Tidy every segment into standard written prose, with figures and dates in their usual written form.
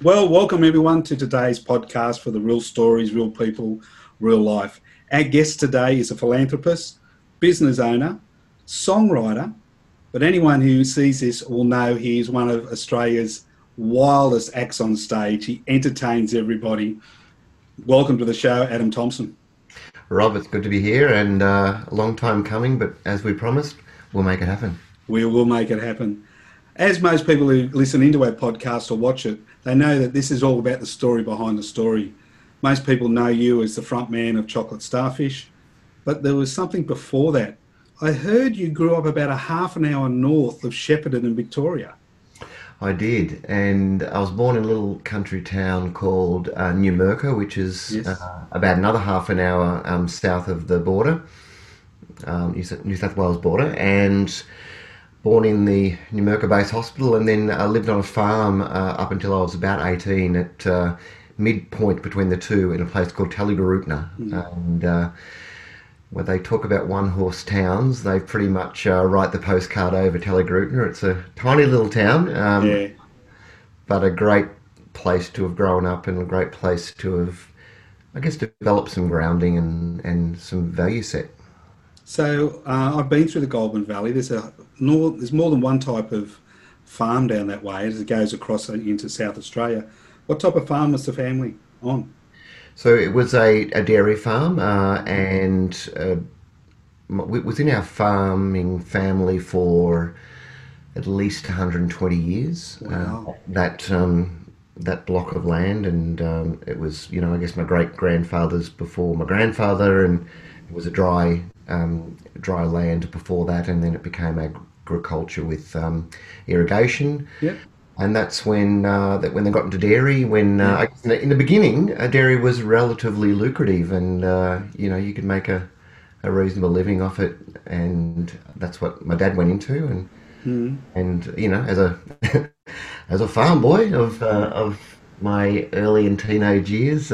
Well, welcome everyone to today's podcast for the Real Stories, Real People, Real Life. Our guest today is a philanthropist, business owner, songwriter, but anyone who sees this will know he is one of Australia's wildest acts on stage. He entertains everybody. Welcome to the show, Adam Thompson. Rob, it's good to be here and a long time coming, but as we promised, we'll make it happen. We will make it happen. As most people who listen into our podcast or watch it, they know that this is all about the story behind the story. Most people know you as the front man of Chocolate Starfish, but there was something before that. I heard you grew up about a half an hour north of Shepparton in Victoria. I did, and I was born in a little country town called Numurkah, which is about another half an hour south of the border, New South Wales border, and born in the Numurkah based hospital, and then I lived on a farm up until I was about 18 at midpoint between the two in a place called Telegrutner. And when they talk about one-horse towns, they pretty much write the postcard over Telegrutner. It's a tiny little town, but a great place to have grown up and a great place to have, I guess, developed some grounding and some value set. So I've been through the Goldman Valley. There's more than one type of farm down that way as it goes across into South Australia. What type of farm was the family on? So it was a dairy farm, and it was in our farming family for at least 120 years. Wow. That block of land, and it was, I guess my great grandfather's before my grandfather, and it was a dry land before that, and then it became agriculture with irrigation. Yep. And that's when they got into dairy. In the beginning, dairy was relatively lucrative, and you could make a reasonable living off it, and that's what my dad went into. And as a as a farm boy of my early and teenage years.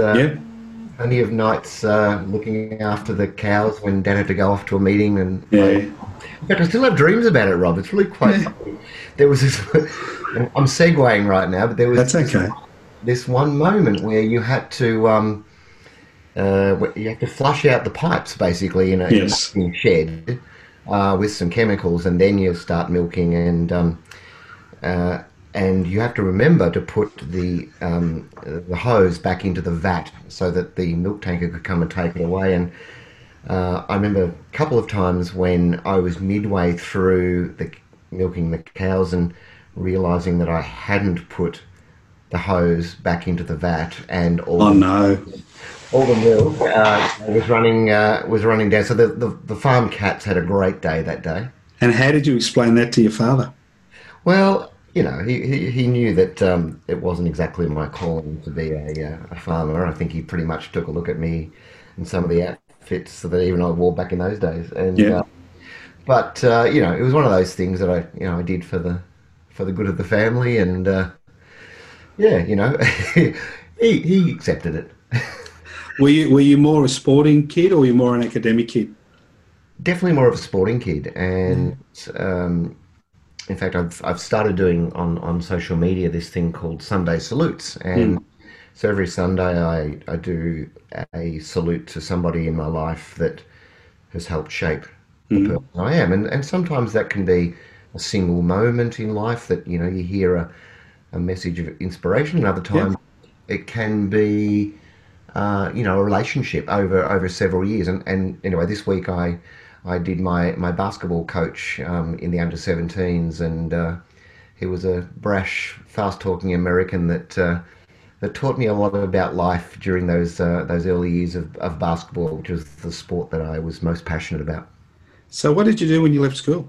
Plenty of nights looking after the cows when Dad had to go off to a meeting, and in fact, I still have dreams about it, Rob. It's really quite funny. There was this, I'm segueing right now, but there was this one moment where you had to flush out the pipes basically in a shed with some chemicals, and then you start milking, and you have to remember to put the hose back into the vat so that the milk tanker could come and take it away. And I remember a couple of times when I was midway through milking the cows and realising that I hadn't put the hose back into the vat, and all the milk was running down. So the farm cats had a great day that day. And how did you explain that to your father? Well, he knew that it wasn't exactly my calling to be a farmer. I think he pretty much took a look at me and some of the outfits that even I wore back in those days. And it was one of those things that I did for the good of the family, and he accepted it. Were you more a sporting kid, or were you more an academic kid? Definitely more of a sporting kid, and. In fact, I've started doing on social media this thing called Sunday Salutes, and so every Sunday I do a salute to somebody in my life that has helped shape the person I am, and sometimes that can be a single moment in life that you hear a message of inspiration, and other times it can be a relationship over several years, and anyway, this week I did my basketball coach in the under-17s, and he was a brash, fast-talking American that taught me a lot about life during those early years of basketball, which was the sport that I was most passionate about. So what did you do when you left school?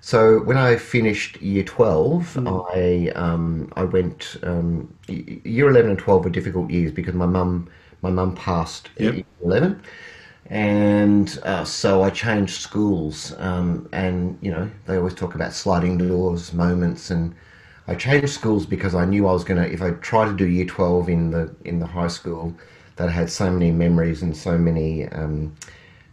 So when I finished Year 12, I went. Year 11 and 12 were difficult years because my mum passed at Year 11. And so I changed schools, and they always talk about sliding doors moments, and I changed schools because I knew I was gonna, if I tried to do Year 12 in the high school that I had so many memories and so many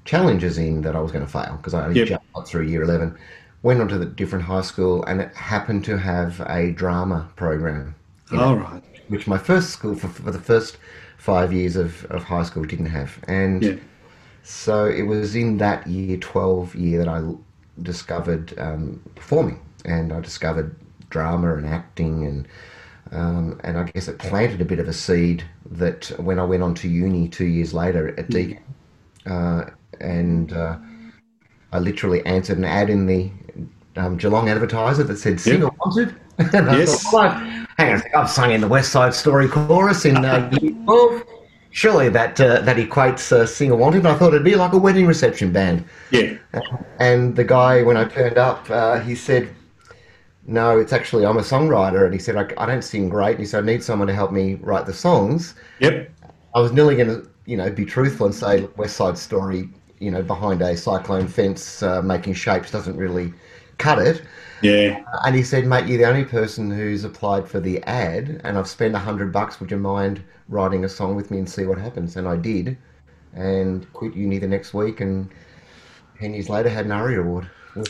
challenges in, that I was going to fail because I only jumped through Year 11. Went on to the different high school, and it happened to have a drama program. All right. Which my first school, for the first 5 years of high school, didn't have. And so it was in that year 12 year that I discovered performing, and I discovered drama and acting, and I guess it planted a bit of a seed that when I went on to uni 2 years later at Deakin, and I literally answered an ad in the Geelong Advertiser that said "Singer wanted," and I thought, well, hang on a sec, I've sung in the West Side Story chorus in year 12. Surely that equates Singer Wanted. I thought it'd be like a wedding reception band. Yeah. And the guy, when I turned up, he said, no, it's actually, I'm a songwriter. And he said, I don't sing great. And he said, I need someone to help me write the songs. Yep. I was nearly going to, be truthful and say West Side Story, behind a cyclone fence making shapes doesn't really cut it. Yeah. And he said, mate, you're the only person who's applied for the ad, and I've spent $100. Would you mind writing a song with me and see what happens? And I did, and quit uni the next week, and 10 years later had an ARIA Award and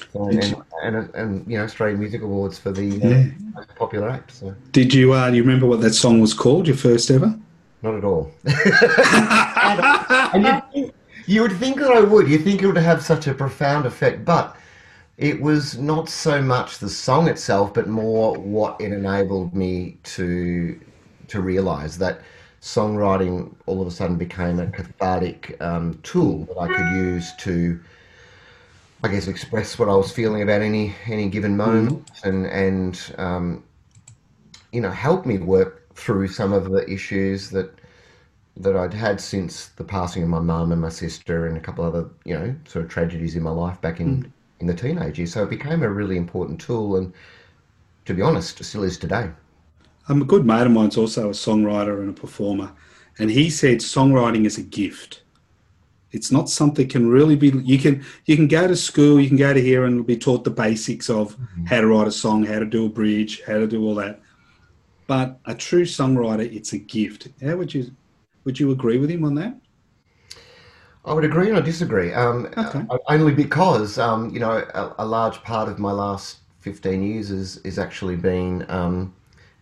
Australian Music Awards for the most popular act. So. Did you, you remember what that song was called, your first ever? Not at all. and you would think that I would. You think it would have such a profound effect, but it was not so much the song itself, but more what it enabled me to realise that songwriting all of a sudden became a cathartic tool that I could use to, I guess, express what I was feeling about any given moment, and help me work through some of the issues that I'd had since the passing of my mum and my sister and a couple other sort of tragedies in my life back in. In the teenage years. So it became a really important tool, and to be honest, still is today. A good mate of mine's also a songwriter and a performer, and he said songwriting is a gift. It's not something can really be, you can go to school, you can go to here and be taught the basics of how to write a song, how to do a bridge, how to do all that. But a true songwriter, it's a gift. How would you agree with him on that? I would agree and I disagree, okay. Only because, a large part of my last 15 years is actually been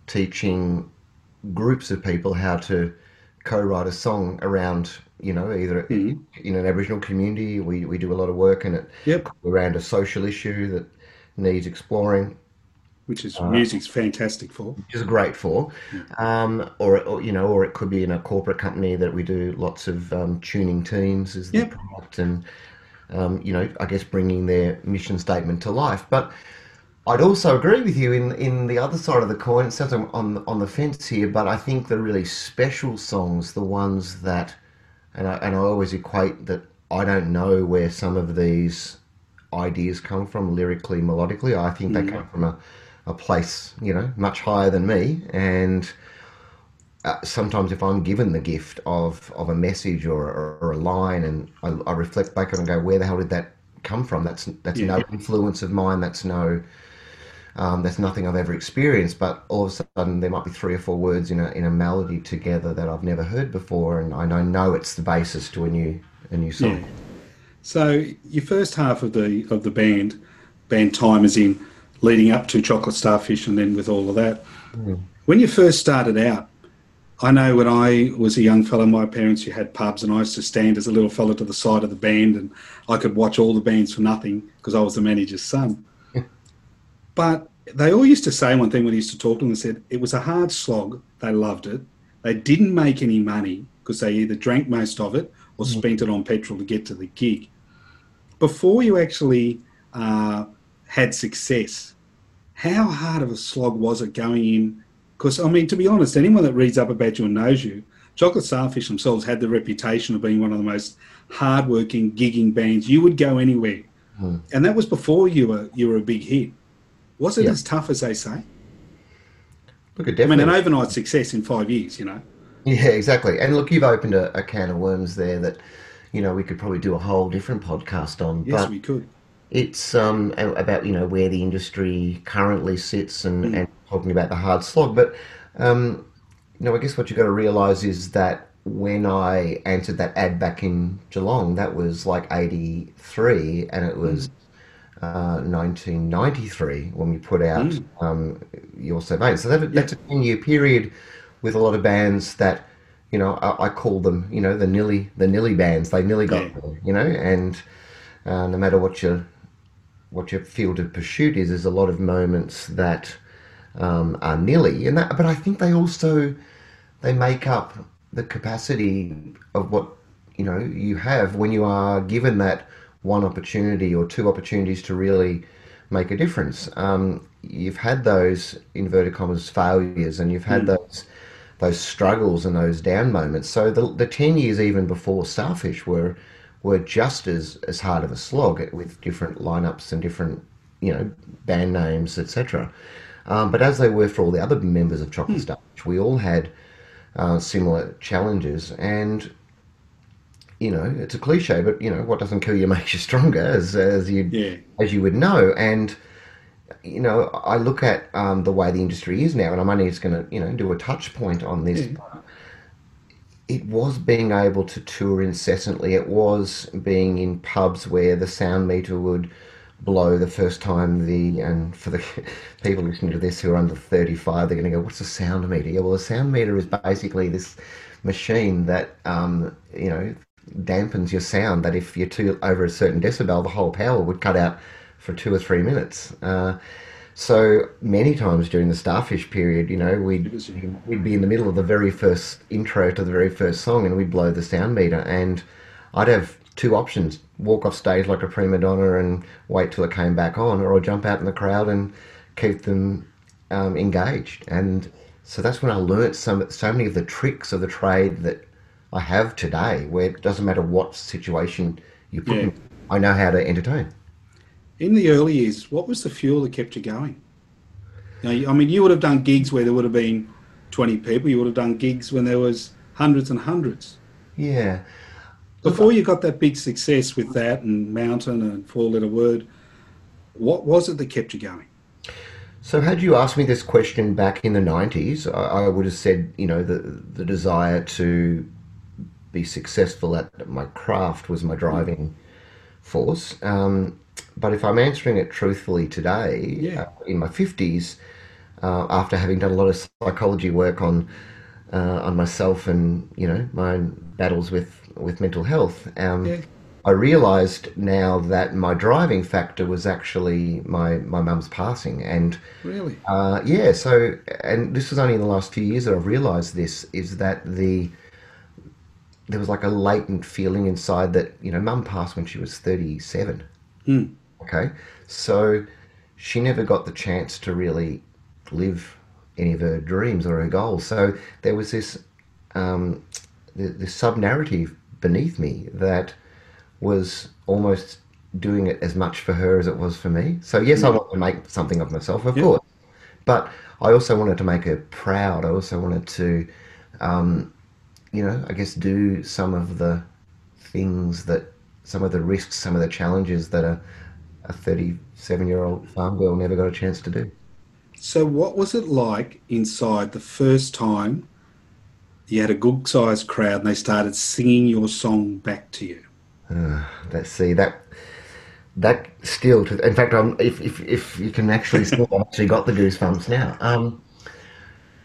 teaching groups of people how to co-write a song around, either in an Aboriginal community, we do a lot of work in it around a social issue that needs exploring. Which is music's fantastic for. Which is great for, or it could be in a corporate company that we do lots of tuning teams as the product, and I guess bringing their mission statement to life. But I'd also agree with you in the other side of the coin. It sounds on the fence here, but I think the really special songs, the ones that, and I always equate that I don't know where some of these ideas come from lyrically, melodically. I think they come from a place, much higher than me. And sometimes if I'm given the gift of a message or a line, and I reflect back on it and go, where the hell did that come from? That's no influence of mine. That's no, that's nothing I've ever experienced. But all of a sudden there might be 3 or 4 words in a melody together that I've never heard before. And I know it's the basis to a new song. Yeah. So your first half of the band time is in leading up to Chocolate Starfish and then with all of that. Mm. When you first started out, I know when I was a young fellow, my parents, you had pubs, and I used to stand as a little fellow to the side of the band, and I could watch all the bands for nothing because I was the manager's son. But they all used to say one thing when I used to talk to them, they said it was a hard slog. They loved it. They didn't make any money because they either drank most of it or spent it on petrol to get to the gig. Before you actually had success, how hard of a slog was it going in? Because, I mean, to be honest, anyone that reads up about you and knows you, Chocolate Starfish themselves had the reputation of being one of the most hardworking gigging bands. You would go anywhere. Mm. And that was before you were a big hit. Was it as tough as they say? Look, it definitely, I mean, an overnight success in 5 years, Yeah, exactly. And look, you've opened a can of worms there that, we could probably do a whole different podcast on. Yes, but we could. It's about where the industry currently sits and talking about the hard slog, but I guess what you've got to realise is that when I answered that ad back in Geelong, that was like 83, and it was 1993 when we put out Your Survey. So that's a 10-year period with a lot of bands that, you know, I call them, you know, the nilly bands. They nilly got there, you know, and no matter what your field of pursuit is, there's a lot of moments that are nilly, and that. But I think they also make up the capacity of what you know you have when you are given that one opportunity or two opportunities to really make a difference. You've had those inverted commas failures, and you've had those struggles and those down moments. So the 10 years even before Starfish were just as hard of a slog with different lineups and different, you know, band names, etc. But as they were for all the other members of Chocolate Starfish, we all had similar challenges. And you know, it's a cliche, but you know, what doesn't kill you makes you stronger, as you would know. And you know, I look at the way the industry is now, and I'm only just going to, you know, do a touch point on this. It was being able to tour incessantly. It was being in pubs where the sound meter would blow the first time and for the people listening to this who are under 35, they're going to go, what's a sound meter? Yeah, well, a sound meter is basically this machine that, you know, dampens your sound, that if you're too over a certain decibel, the whole power would cut out for 2 or 3 minutes. So many times during the Starfish period, you know, we'd be in the middle of the very first intro to the very first song and we'd blow the sound meter, and I'd have two options: walk off stage like a prima donna and wait till it came back on, or I'd jump out in the crowd and keep them engaged. And so that's when I learnt so many of the tricks of the trade that I have today, where it doesn't matter what situation you put in, I know how to entertain. In the early years, what was the fuel that kept you going? Now, I mean, you would have done gigs where there would have been 20 people. You would have done gigs when there was hundreds and hundreds. Yeah. Before you got that big success with that and Mountain and Four Letter Word, what was it that kept you going? So had you asked me this question back in the 90s, I would have said, you know, the desire to be successful at my craft was my driving force. But if I'm answering it truthfully today, in my 50s, after having done a lot of psychology work on myself and, you know, my own battles with mental health, I realised now that my driving factor was actually my mum's passing. And really? So, and this was only in the last few years that I've realised this, is that there was like a latent feeling inside that, you know, mum passed when she was 37. Okay, so she never got the chance to really live any of her dreams or her goals. So there was this the sub-narrative beneath me that was almost doing it as much for her as it was for me. So yes, I wanted to make something of myself, of course, but I also wanted to make her proud. I also wanted to, you know, I guess do some of the things that, some of the risks, some of the challenges that a 37-year-old farm girl never got a chance to do. So what was it like inside the first time you had a good-sized crowd and they started singing your song back to you? That still, in fact, if you can actually still, I've actually got the goosebumps now.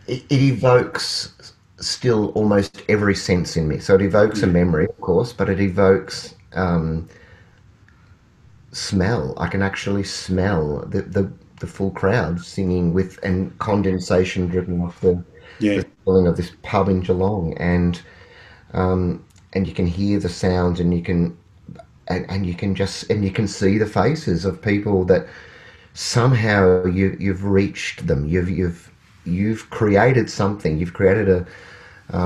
It evokes still almost every sense in me. So it evokes a memory, of course, but it evokes... smell. I can actually smell the full crowd singing with, and condensation dripping off the ceiling of this pub in Geelong, and you can hear the sounds, and you can see the faces of people that somehow you've reached them. You've created something. You've created a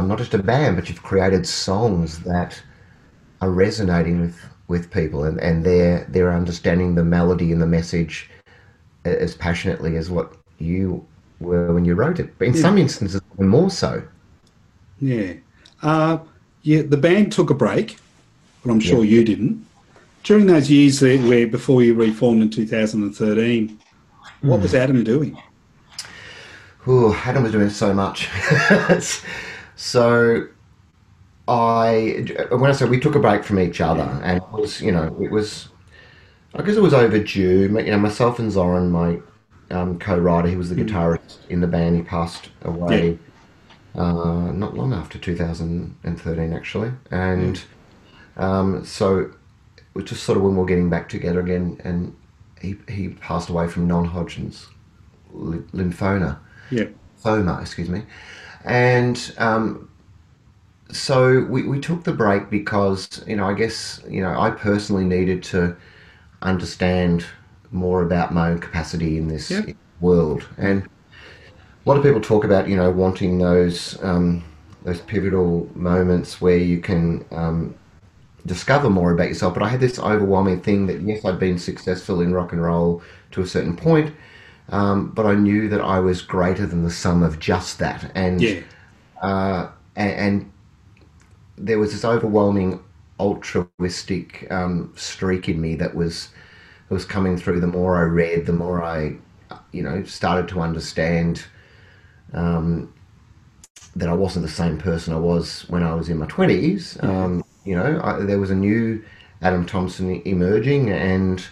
not just a band, but you've created songs that are resonating with people, and they're understanding the melody and the message as passionately as what you were when you wrote it, but in some instances more so. The band took a break, but I'm sure you didn't. During those years there, where before you reformed in 2013, what was Adam doing? Adam was doing so much. So when I say we took a break from each other, and it was, you know, it was I guess it was overdue. You know, myself and Zoran, my co-writer, he was the guitarist in the band. He passed away not long after 2013, actually. And so it was just sort of when we were getting back together again, and he passed away from non-Hodgkin's lymphoma. Yeah. Lymphoma, excuse me. And so we took the break because, you know, I guess, you know, I personally needed to understand more about my own capacity in this world. And a lot of people talk about, you know, wanting those pivotal moments where you can discover more about yourself. But I had this overwhelming thing that, yes, I'd been successful in rock and roll to a certain point, but I knew that I was greater than the sum of just that. And and there was this overwhelming altruistic streak in me that was coming through. The more I read, the more I, you know, started to understand that I wasn't the same person I was when I was in my 20s. You know, there was a new Adam Thompson emerging, and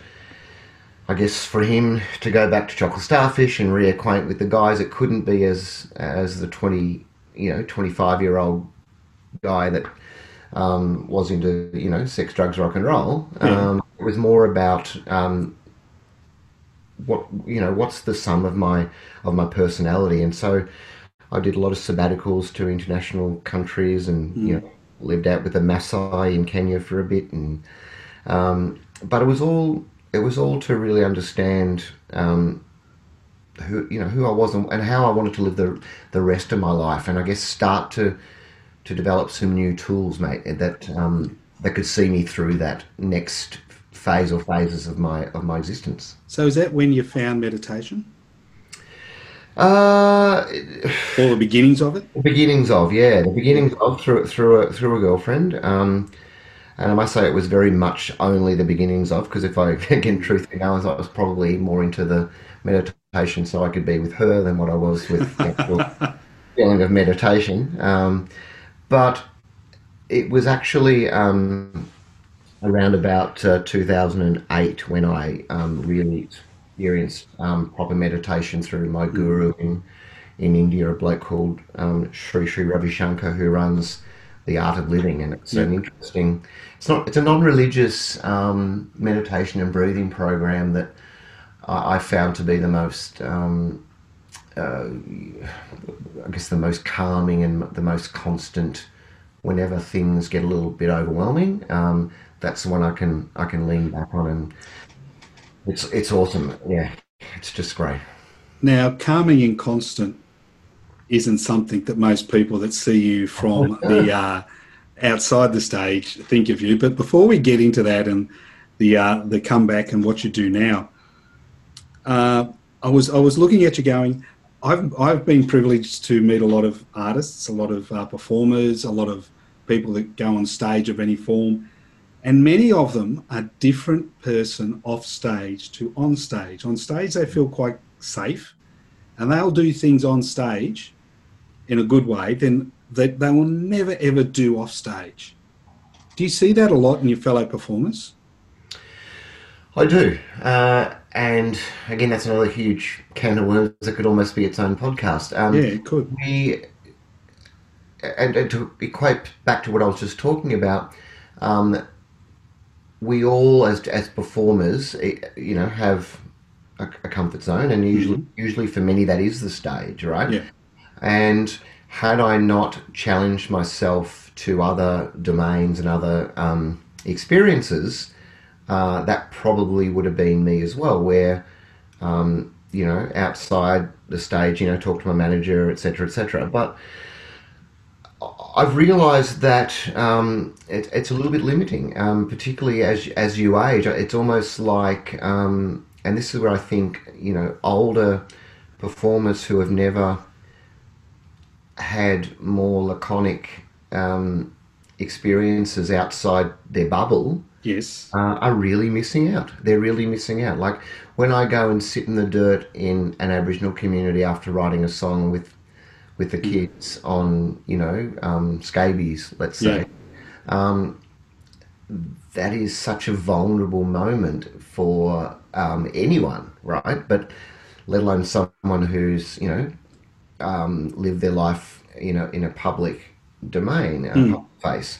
I guess for him to go back to Chocolate Starfish and reacquaint with the guys, it couldn't be as the 25-year-old guy that was into, you know, sex, drugs, rock and roll. It was more about what, you know, what's the sum of my personality. And so I did a lot of sabbaticals to international countries, and you know, lived out with the Maasai in Kenya for a bit, and but it was all to really understand who I was and how I wanted to live the rest of my life, and I guess start to develop some new tools, mate, that could see me through that next phase or phases of my existence. So is that when you found meditation? Or the beginnings of it? The beginnings of through a girlfriend. And I must say it was very much only the beginnings of, because if I, again, truth be known, I was probably more into the meditation so I could be with her than what I was with the actual feeling of meditation. But it was actually around about 2008 when I really experienced proper meditation through my guru in India, a bloke called Sri Sri Ravi Shankar, who runs the Art of Living, and it's an interesting. It's a non-religious meditation and breathing program that I found to be the most. I guess the most calming and the most constant. Whenever things get a little bit overwhelming, that's the one I can lean back on, and it's awesome. Yeah, it's just great. Now, calming and constant isn't something that most people that see you from the outside the stage think of you. But before we get into that and the comeback and what you do now, I was looking at you going, I've been privileged to meet a lot of artists, a lot of performers, a lot of people that go on stage of any form, and many of them are different person off stage to on stage. On stage they feel quite safe, and they'll do things on stage in a good way then that they will never ever do off stage. Do you see that a lot in your fellow performers? I do. And again, that's another huge can of worms that could almost be its own podcast. Yeah, it could. And to equate back to what I was just talking about, we all, as performers, you know, have a comfort zone, and usually for many that is the stage, right? Yeah. And had I not challenged myself to other domains and other experiences, that probably would have been me as well, where, you know, outside the stage, you know, talk to my manager, etc., etc. But I've realised that it's a little bit limiting, particularly as you age. It's almost like, and this is where I think, you know, older performers who have never had more laconic experiences outside their bubble. Yes, are really missing out. They're really missing out. Like when I go and sit in the dirt in an Aboriginal community after writing a song with the kids on, you know, scabies, let's say, that is such a vulnerable moment for anyone, right? But let alone someone who's, you know, lived their life, you know, in a public domain, public place.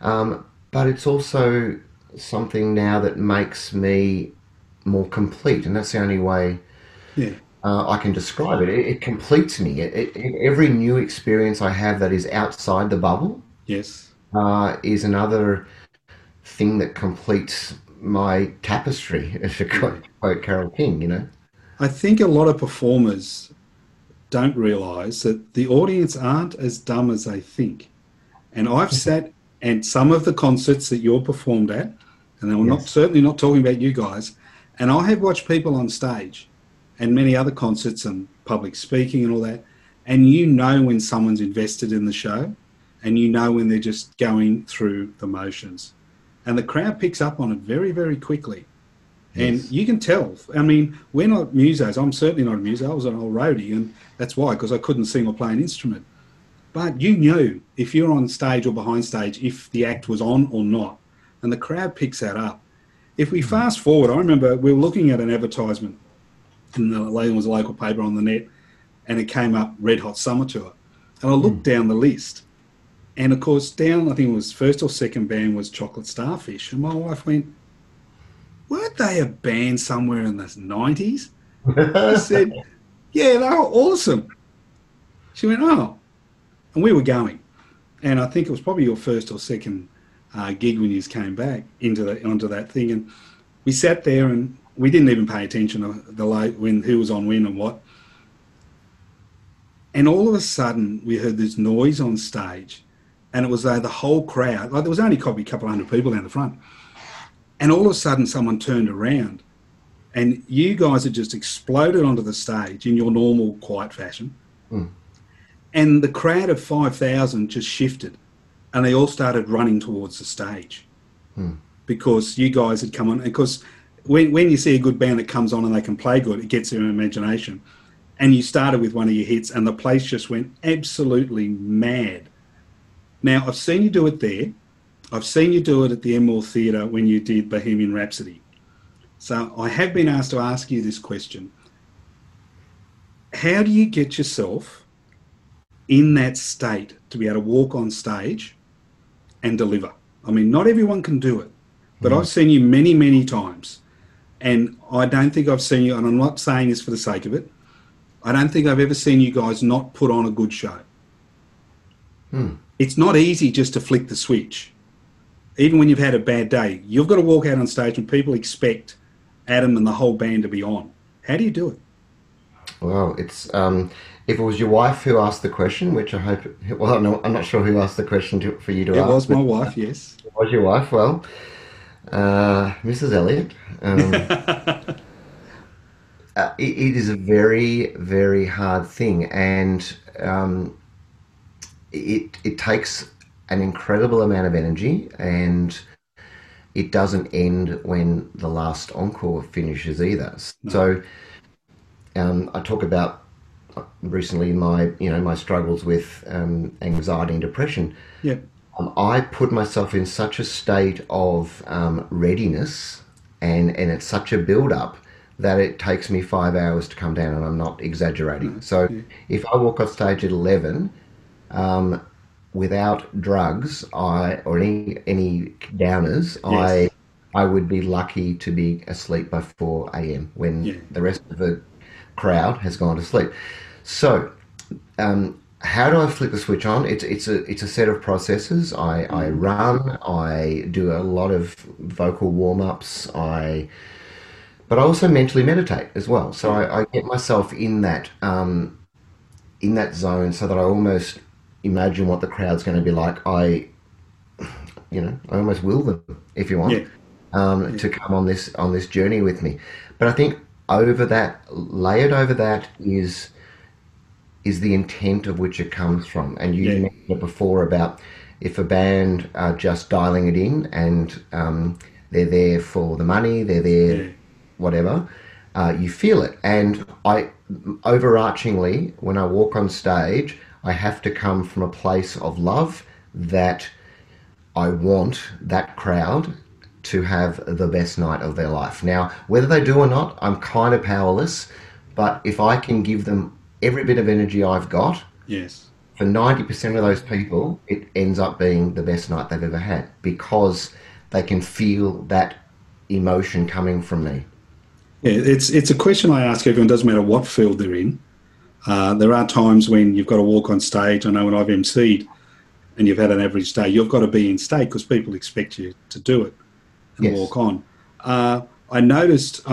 But it's also something now that makes me more complete, and that's the only way I can describe it. It completes me. Every new experience I have that is outside the bubble is another thing that completes my tapestry, if you quote Carole King, you know. I think a lot of performers don't realise that the audience aren't as dumb as they think. And I've sat at some of the concerts that you're performed at, and I'm certainly not talking about you guys, and I have watched people on stage and many other concerts and public speaking and all that, and you know when someone's invested in the show, and you know when they're just going through the motions. And the crowd picks up on it very, very quickly. Yes. And you can tell. I mean, we're not musos. I'm certainly not a muso. I was an old roadie, and that's why, because I couldn't sing or play an instrument. But you knew if you're on stage or behind stage, if the act was on or not. And the crowd picks that up. If we fast forward, I remember we were looking at an advertisement in the was a local paper on the net, and it came up Red Hot Summer Tour. And I looked down the list. And, of course, down, I think it was first or second band was Chocolate Starfish. And my wife went, weren't they a band somewhere in the 90s? I said, yeah, they were awesome. She went, oh. And we were going. And I think it was probably your first or second gig when you came back onto that thing. And we sat there and we didn't even pay attention to who was on when and what. And all of a sudden, we heard this noise on stage. And it was the whole crowd, like there was only probably a couple hundred people down the front. And all of a sudden someone turned around and you guys had just exploded onto the stage in your normal quiet fashion. Mm. And the crowd of 5,000 just shifted and they all started running towards the stage because you guys had come on. Because when you see a good band that comes on and they can play good, it gets their imagination. And you started with one of your hits and the place just went absolutely mad. Now, I've seen you do it there. I've seen you do it at the Enmore Theatre when you did Bohemian Rhapsody. So I have been asked to ask you this question. How do you get yourself in that state to be able to walk on stage and deliver? I mean, not everyone can do it, but I've seen you many, many times. And I don't think I've seen you, and I'm not saying this for the sake of it, I don't think I've ever seen you guys not put on a good show. It's not easy just to flick the switch. Even when you've had a bad day, you've got to walk out on stage and people expect Adam and the whole band to be on. How do you do it? Well, it's if it was your wife who asked the question, which I hope... Well, I'm not sure who asked the question for you to ask. It was my wife, yes. It was your wife, well. Mrs. Elliott. It is a very, very hard thing, and... It takes an incredible amount of energy, and it doesn't end when the last encore finishes either. No. So I talk about recently my struggles with anxiety and depression. Yeah. I put myself in such a state of readiness, and it's such a build-up that it takes me 5 hours to come down, and I'm not exaggerating. No. So if I walk off stage at 11... without drugs or any downers, yes. I would be lucky to be asleep by 4 a.m. when the rest of the crowd has gone to sleep. So how do I flick the switch on? It's a set of processes. I run, I do a lot of vocal warm-ups, but I also mentally meditate as well. So I get myself in that zone so that I almost... imagine what the crowd's going to be like. I almost will them, if you want, to come on this journey with me. But I think layered over that is the intent of which it comes from. And you mentioned it before about if a band are just dialing it in and they're there for the money, they're there, whatever, you feel it. And I overarchingly, when I walk on stage, I have to come from a place of love that I want that crowd to have the best night of their life. Now, whether they do or not, I'm kind of powerless, but if I can give them every bit of energy I've got, yes, for 90% of those people, it ends up being the best night they've ever had because they can feel that emotion coming from me. Yeah, it's a question I ask everyone, doesn't matter what field they're in. There are times when you've got to walk on stage. I know when I've emceed and you've had an average day, you've got to be in state because people expect you to do it and yes, walk on. I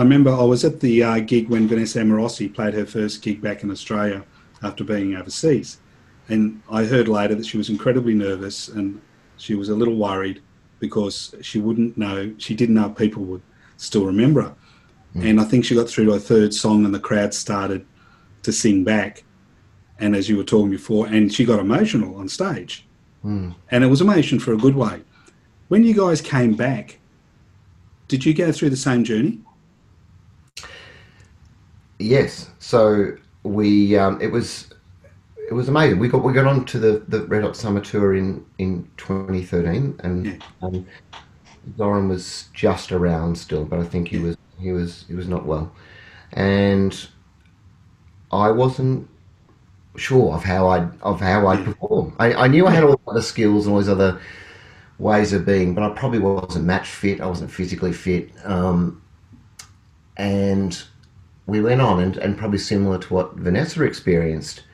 remember I was at the gig when Vanessa Amorosi played her first gig back in Australia after being overseas. And I heard later that she was incredibly nervous and she was a little worried because she didn't know people would still remember her. Mm. And I think she got through to her third song and the crowd started to sing back. And as you were talking before, and she got emotional on stage. Mm. And it was emotion for a good way. When you guys came back, did you go through the same journey? Yes. So we it was amazing. We got onto the Red Hot Summer Tour in 2013, and yeah, Zoran was just around still, but I think he was not well, and I wasn't sure of how I'd perform. I knew I had all the other skills and all these other ways of being, but I probably wasn't match fit. I wasn't physically fit, and we went on, and probably similar to what Vanessa experienced,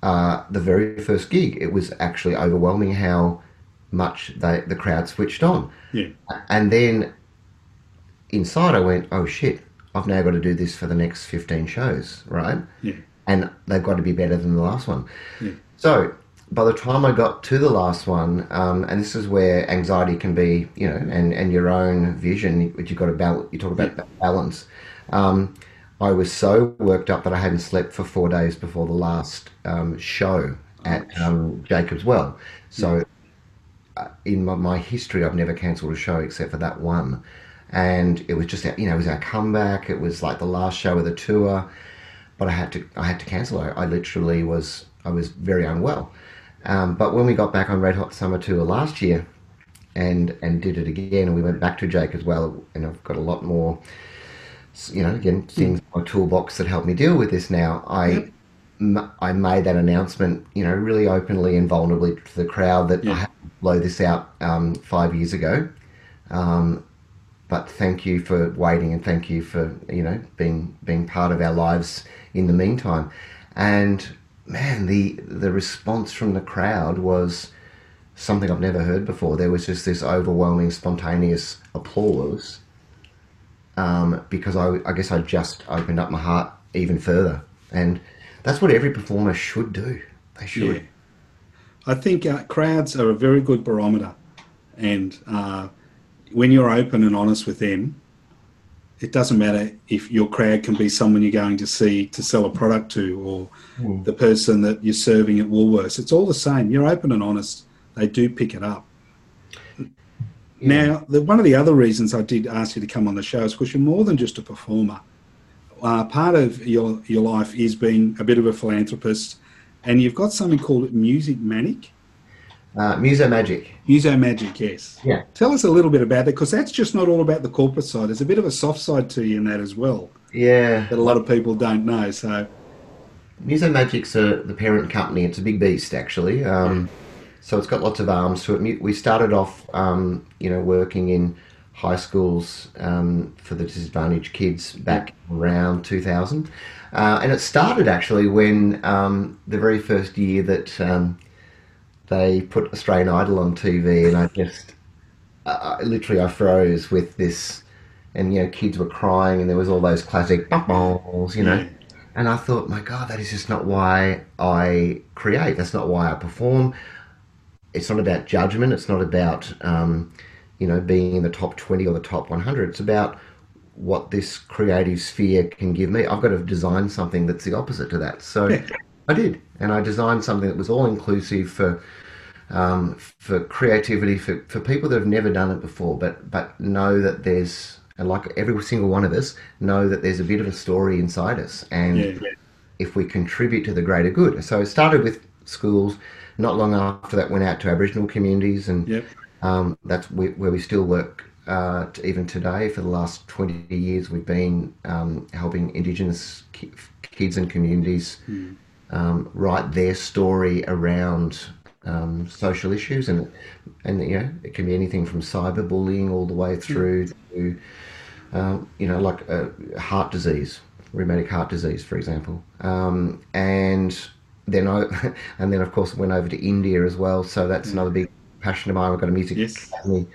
the very first gig, it was actually overwhelming how much the crowd switched on. Yeah. And then inside I went, oh shit, I've now got to do this for the next 15 shows, right? Yeah. And they've got to be better than the last one. Yeah. So by the time I got to the last one, and this is where anxiety can be, you know, and your own vision, which you've got to balance. You talk about balance. I was so worked up that I hadn't slept for 4 days before the last show at Jacob's Well. So in my history, I've never cancelled a show except for that one. And it was just, it was our comeback. It was like the last show of the tour, but I had to cancel. I was very unwell. But when we got back on Red Hot Summer Tour last year and did it again, and we went back to Jake as well, and I've got a lot more, things in my toolbox that help me deal with this now. I made that announcement, really openly and vulnerably to the crowd that I had to blow this out 5 years ago. But thank you for waiting and thank you for, being part of our lives in the meantime. And man, the response from the crowd was something I've never heard before. There was just this overwhelming, spontaneous applause because I guess I just opened up my heart even further. And that's what every performer should do. They should. Yeah. I think crowds are a very good barometer. And when you're open and honest with them, it doesn't matter if your crowd can be someone you're going to see to sell a product to or the person that you're serving at Woolworths. It's all the same. You're open and honest. They do pick it up. Yeah. Now, one of the other reasons I did ask you to come on the show is because you're more than just a performer. Part of your life is being a bit of a philanthropist, and you've got something called Music Manic. Muso Magic. Muso Magic, yes. Yeah. Tell us a little bit about that, because that's just not all about the corporate side. There's a bit of a soft side to you in that as well. Yeah. That a lot of people don't know. So, Muso Magic's the parent company. It's a big beast, actually. So it's got lots of arms to it. We started off, working in high schools for the disadvantaged kids back around 2000. And it started, actually, when the very first year that they put Australian Idol on TV, and I just, I froze with this, and, kids were crying, and there was all those classic bubbles, and I thought, my God, that is just not why I create. That's not why I perform. It's not about judgment. It's not about, being in the top 20 or the top 100. It's about what this creative sphere can give me. I've got to design something that's the opposite to that. So I did, and I designed something that was all-inclusive for creativity, for people that have never done it before, but know that there's, like every single one of us, know that there's a bit of a story inside us, and if we contribute to the greater good. So it started with schools. Not long after that, went out to Aboriginal communities, and that's where we still work even today, for the last 20 years, we've been helping Indigenous kids and communities write their story around social issues, and you know, it can be anything from cyberbullying all the way through to like heart disease, rheumatic heart disease, for example. And then of course went over to India as well. So that's another big passion of mine. We've got a music academy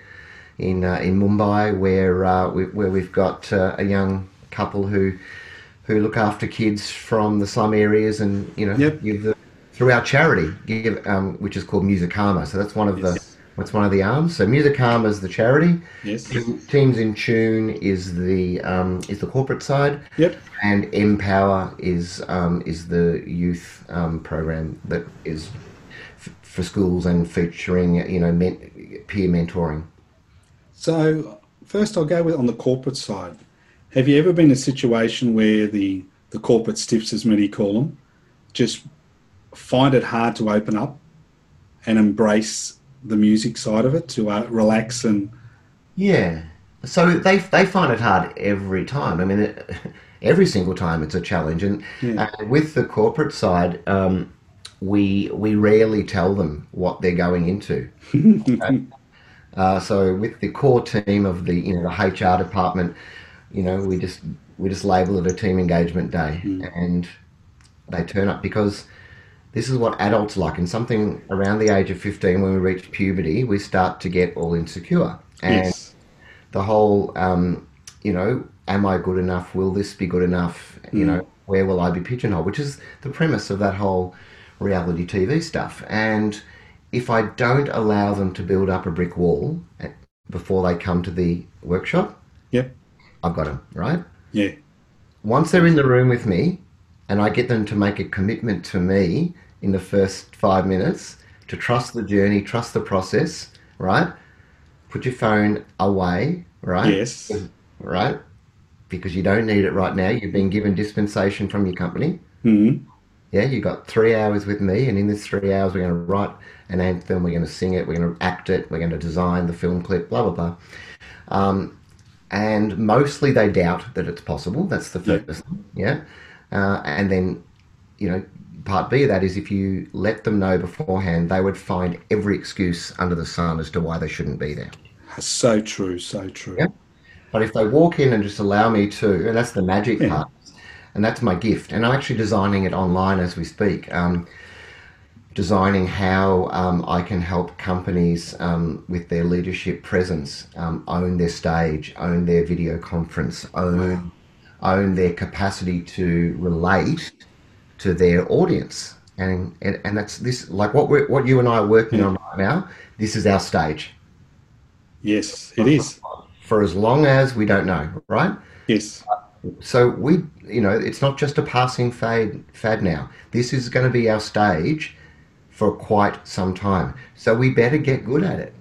in Mumbai where we've got a young couple who look after kids from the slum areas, and through our charity, which is called Musikarma. So that's one of the arms. So Musikarma is the charity. Yes. Teams in Tune is the corporate side. Yep. And Empower is the youth program that is for schools and featuring peer mentoring. So first, I'll go on the corporate side. Have you ever been in a situation where the corporate stiffs, as many call them, just find it hard to open up and embrace the music side of it, to relax and... Yeah. So they find it hard every time. I mean, every single time it's a challenge. And with the corporate side, we rarely tell them what they're going into. So with the core team of the HR department, we just label it a team engagement day, and they turn up because... This is what adults like, and something around the age of 15, when we reach puberty, we start to get all insecure. And the whole, am I good enough? Will this be good enough? Where will I be pigeonholed? Which is the premise of that whole reality TV stuff. And if I don't allow them to build up a brick wall before they come to the workshop, I've got them, right? Yeah. Once they're in the room with me, and I get them to make a commitment to me in the first 5 minutes to trust the journey, trust the process, right? Put your phone away, right? Yes. Right? Because you don't need it right now. You've been given dispensation from your company. Mm-hmm. Yeah, you've got 3 hours with me, and in this 3 hours we're going to write an anthem, we're going to sing it, we're going to act it, we're going to design the film clip, blah, blah, blah. And mostly they doubt that it's possible. That's the first thing, and then, part B of that is if you let them know beforehand, they would find every excuse under the sun as to why they shouldn't be there. So true, so true. Yeah? But if they walk in and just allow me to, and that's the magic part, and that's my gift. And I'm actually designing it online as we speak, designing how I can help companies with their leadership presence, own their stage, own their video conference, own their capacity to relate to their audience, and that's this, like what you and I are working on right now. This is our stage. Yes, it is. For as long as we don't know, right? Yes. So we, it's not just a passing fad now. This is going to be our stage for quite some time. So we better get good at it.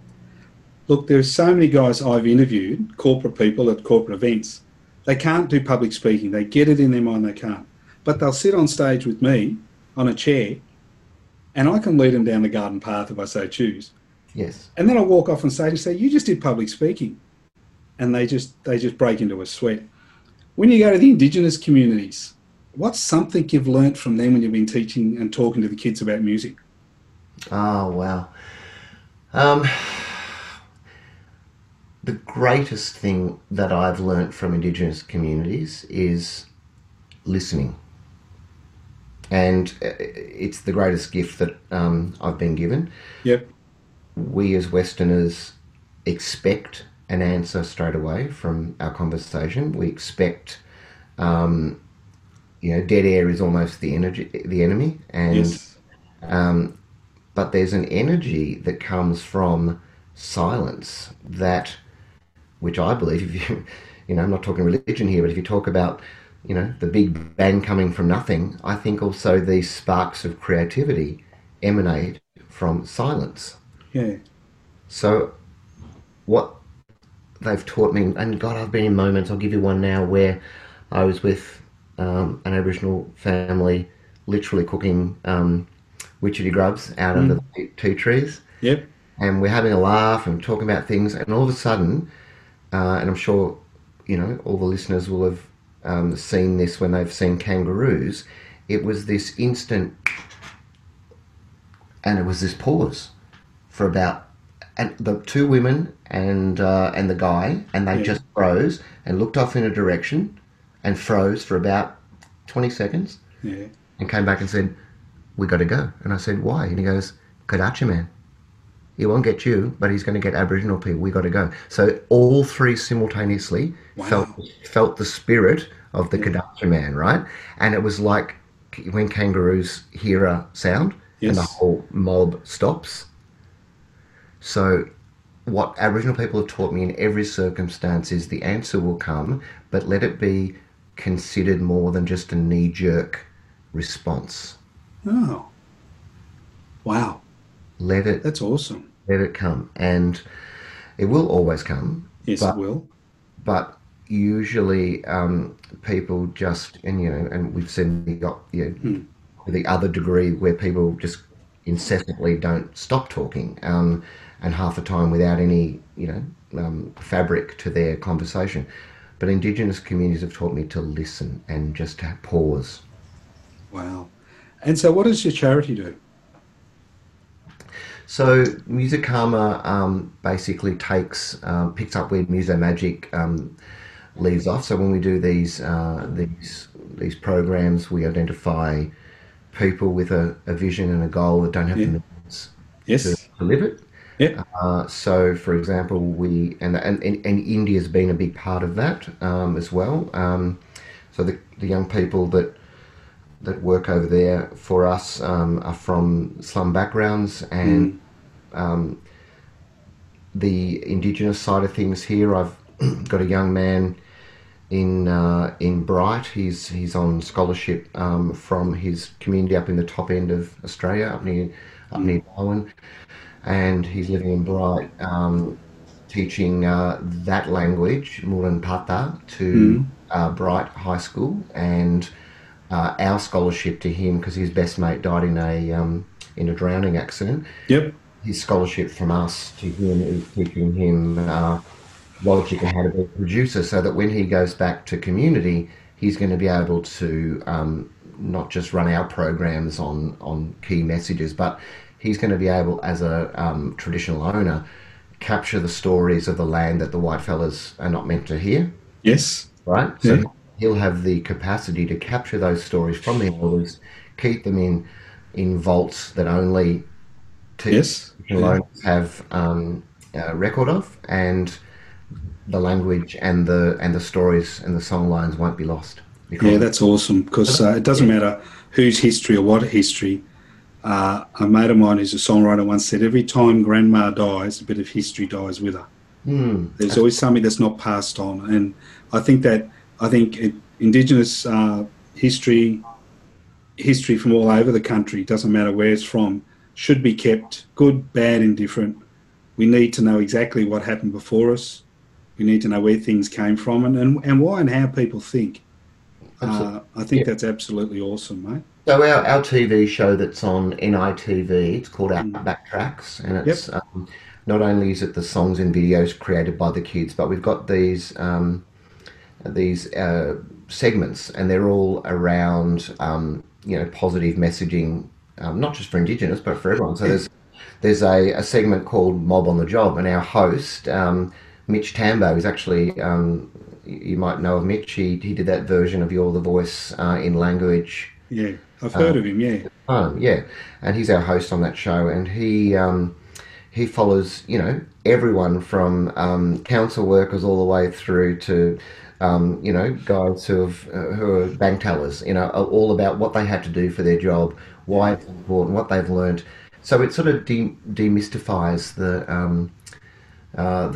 Look, there's so many guys I've interviewed, corporate people at corporate events. They can't do public speaking. They get it in their mind they can't. But they'll sit on stage with me on a chair, and I can lead them down the garden path if I so choose. Yes. And then I walk off on stage and say, "You just did public speaking." And they just break into a sweat. When you go to the Indigenous communities, what's something you've learnt from them when you've been teaching and talking to the kids about music? Oh, wow. The greatest thing that I've learnt from Indigenous communities is listening. And it's the greatest gift that I've been given. Yep. We as Westerners expect an answer straight away from our conversation. We expect, dead air is almost the enemy. And, but there's an energy that comes from silence that... which I believe, if I'm not talking religion here, but if you talk about, the Big Bang coming from nothing, I think also these sparks of creativity emanate from silence. Yeah. So what they've taught me, and God, I've been in moments, I'll give you one now, where I was with an Aboriginal family literally cooking witchetty grubs out of the tea trees. Yep. And we're having a laugh and talking about things, and all of a sudden... and I'm sure, you know, all the listeners will have seen this when they've seen kangaroos. It was this instant, and it was this pause for about, and the two women and the guy, and they just froze and looked off in a direction and froze for about 20 seconds and came back and said, "We got to go." And I said, "Why?" And he goes, "Kadacha man. He won't get you, but he's going to get Aboriginal people. We got to go." So all three simultaneously felt the spirit of the Kadacha man, right? And it was like when kangaroos hear a sound and the whole mob stops. So what Aboriginal people have taught me in every circumstance is the answer will come, but let it be considered more than just a knee-jerk response. Oh, wow. Let it. That's awesome. Let it come. And it will always come. Yes, it will. But usually people just, and you know, and we've seen the other degree where people just incessantly don't stop talking and half the time without any, you know, fabric to their conversation. But Indigenous communities have taught me to listen and just to pause. Wow. And so what does your charity do? So Musikarma basically picks up where Muso Magic leaves off. So when we do these programs, we identify people with a vision and a goal that don't have the means to live it. Yeah. So, for example, we and India's been a big part of that as well. So the young people that work over there for us are from slum backgrounds, and the Indigenous side of things here. I've got a young man in Bright. He's on scholarship from his community up in the top end of Australia, up near Bowen, and he's living in Bright, teaching that language, Murrinh-Pata, to Bright High School, and our scholarship to him, because his best mate died in a drowning accident. Yep. His scholarship from us to him is teaching him logic and how to be a producer, so that when he goes back to community, he's going to be able to not just run our programs on key messages, but he's going to be able, as a traditional owner, capture the stories of the land that the whitefellas are not meant to hear. Yes. Right? Yeah. So he'll have the capacity to capture those stories from the elders, keep them in vaults that only have a record of, and the language and the stories and the song lines won't be lost. Yeah, that's awesome, because it doesn't matter whose history or what history. A mate of mine who's a songwriter once said, every time grandma dies, a bit of history dies with her. There's always something that's not passed on, and I think Indigenous history from all over the country, doesn't matter where it's from, should be kept, good, bad, indifferent. We need to know exactly what happened before us. We need to know where things came from and why and how people think. I think that's absolutely awesome, mate. So our TV show that's on NITV, it's called Outback Tracks, and it's not only is it the songs and videos created by the kids, but we've got these segments, and they're all around positive messaging, not just for Indigenous but for everyone. So there's a segment called Mob on the Job, and our host Mitch Tambo is actually you might know of Mitch. He did that version of You're the Voice in language. Yeah, I've heard of him. Yeah, and he's our host on that show, and he follows everyone from council workers all the way through to guys who are bank tellers, all about what they had to do for their job, why it's important, what they've learned. So it sort of demystifies the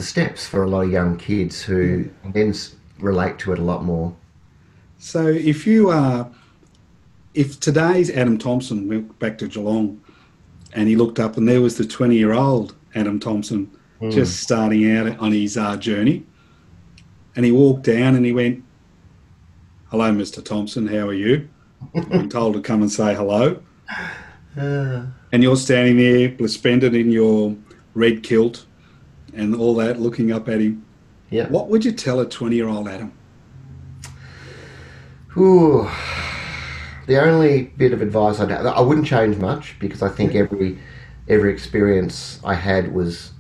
steps for a lot of young kids who then relate to it a lot more. So if today's Adam Thompson went back to Geelong and he looked up and there was the 20-year-old Adam Thompson just starting out on his journey, and he walked down and he went, "Hello, Mr. Thompson, how are you? I've been told to come and say hello." And you're standing there, resplendent in your red kilt and all that, looking up at him. Yeah. What would you tell a 20-year-old Adam? Ooh, the only bit of advice I'd have, I wouldn't change much, because I think every experience I had was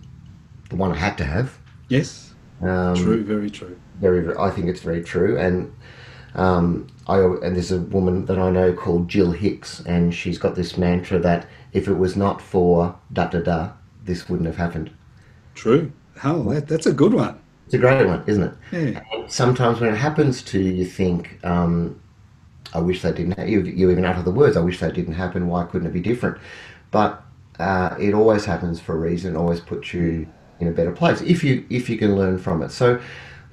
the one I had to have. Yes. True, very true. Very, I think it's very true. And and there's a woman that I know called Jill Hicks, and she's got this mantra that if it was not for da-da-da, this wouldn't have happened. True. Oh, that's a good one. It's a great one, isn't it? Yeah. And sometimes when it happens to you, you think, I wish that didn't happen. You even utter the words, I wish that didn't happen, why couldn't it be different? But it always happens for a reason, always puts you in a better place if you can learn from it. So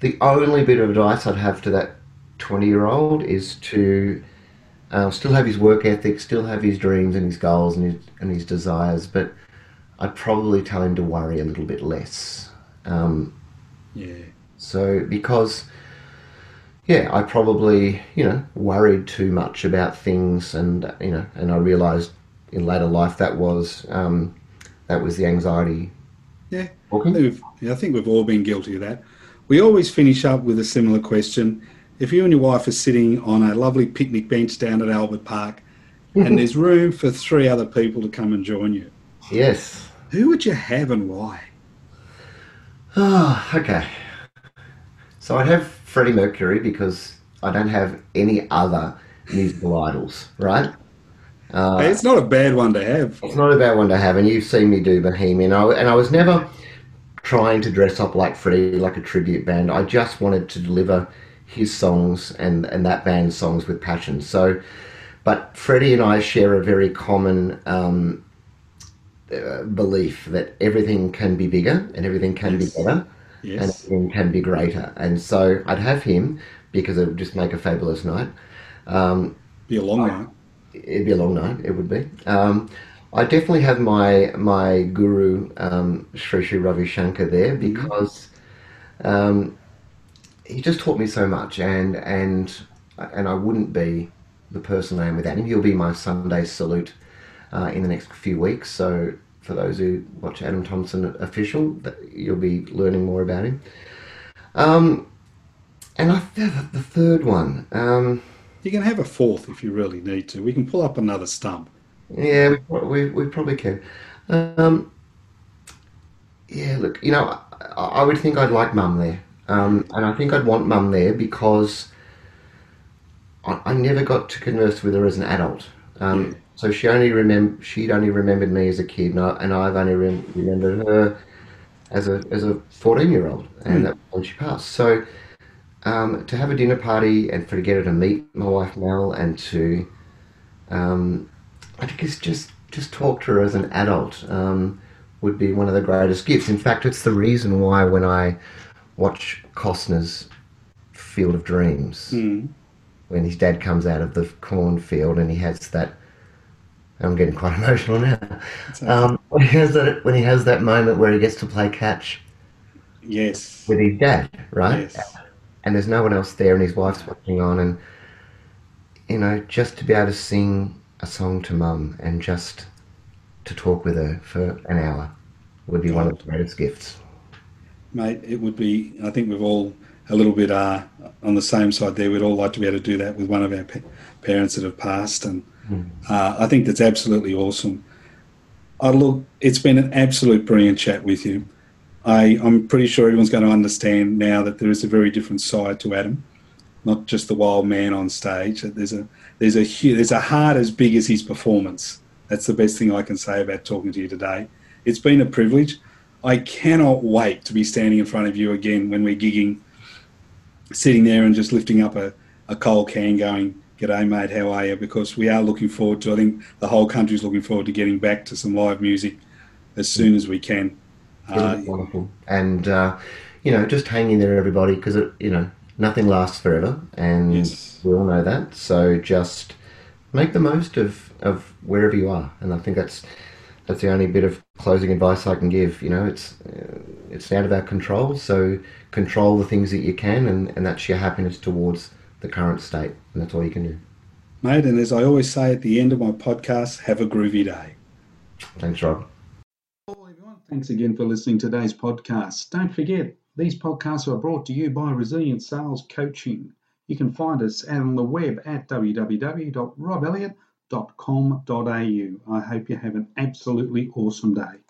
the only bit of advice I'd have to that 20-year-old is to still have his work ethic, still have his dreams and his goals and his desires, but I'd probably tell him to worry a little bit less. So because, I probably, worried too much about things and I realised in later life that was the anxiety. Yeah. I think we've all been guilty of that. We always finish up with a similar question. If you and your wife are sitting on a lovely picnic bench down at Albert Park and there's room for 3 other people to come and join you. Yes. Who would you have and why? Oh, okay. So I'd have Freddie Mercury because I don't have any other musical idols, right? It's not a bad one to have. It's not a bad one to have, and you've seen me do Bohemian. And I was never trying to dress up like Freddie, like a tribute band. I just wanted to deliver his songs and that band's songs with passion. So, but Freddie and I share a very common belief that everything can be bigger and everything can be better and everything can be greater. And so I'd have him because it would just make a fabulous night. Be a long night. It'd be a long night. It would be. I definitely have my guru Sri Sri Ravi Shankar there because he just taught me so much, and I wouldn't be the person I am without him. He'll be my Sunday salute in the next few weeks. So for those who watch Adam Thompson Official, you'll be learning more about him. And I have the third one. You can have a fourth if you really need to. We can pull up another stump. Yeah, we probably can. Look, I would think I'd like Mum there. And I think I'd want Mum there because I never got to converse with her as an adult. So she'd only remembered me as a kid, and I've only remembered her as a 14-year-old, and that was when she passed. So to have a dinner party and for to get her to meet my wife Mel and to, I think it's just talk to her as an adult would be one of the greatest gifts. In fact, it's the reason why when I watch Costner's Field of Dreams, when his dad comes out of the cornfield and he has that. I'm getting quite emotional now. When he has that moment where he gets to play catch, with his dad, right? Yes. And there's no one else there, and his wife's watching on, and just to be able to sing a song to Mum and just to talk with her for an hour would be one of the greatest gifts. Mate, it would be. I think we've all a little bit on the same side there. We'd all like to be able to do that with one of our parents that have passed, and. I think that's absolutely awesome. It's been an absolute brilliant chat with you. I'm pretty sure everyone's going to understand now that there is a very different side to Adam, not just the wild man on stage. There's a heart as big as his performance. That's the best thing I can say about talking to you today. It's been a privilege. I cannot wait to be standing in front of you again when we're gigging, sitting there and just lifting up a cold can going, "G'day mate, how are you?" Because we are looking forward to, I think the whole country's looking forward to getting back to some live music as soon as we can. Wonderful. And, just hang in there everybody because, nothing lasts forever and we all know that. So just make the most of wherever you are. And I think that's the only bit of closing advice I can give. It's out of our control. So control the things that you can and that's your happiness towards the current state, and that's all you can do. Mate, and as I always say at the end of my podcast, have a groovy day. Thanks, Rob. Hello, everyone. Thanks again for listening to today's podcast. Don't forget, These podcasts are brought to you by Resilience Sales Coaching. You can find us out on the web at www.robelliott.com.au. I hope you have an absolutely awesome day.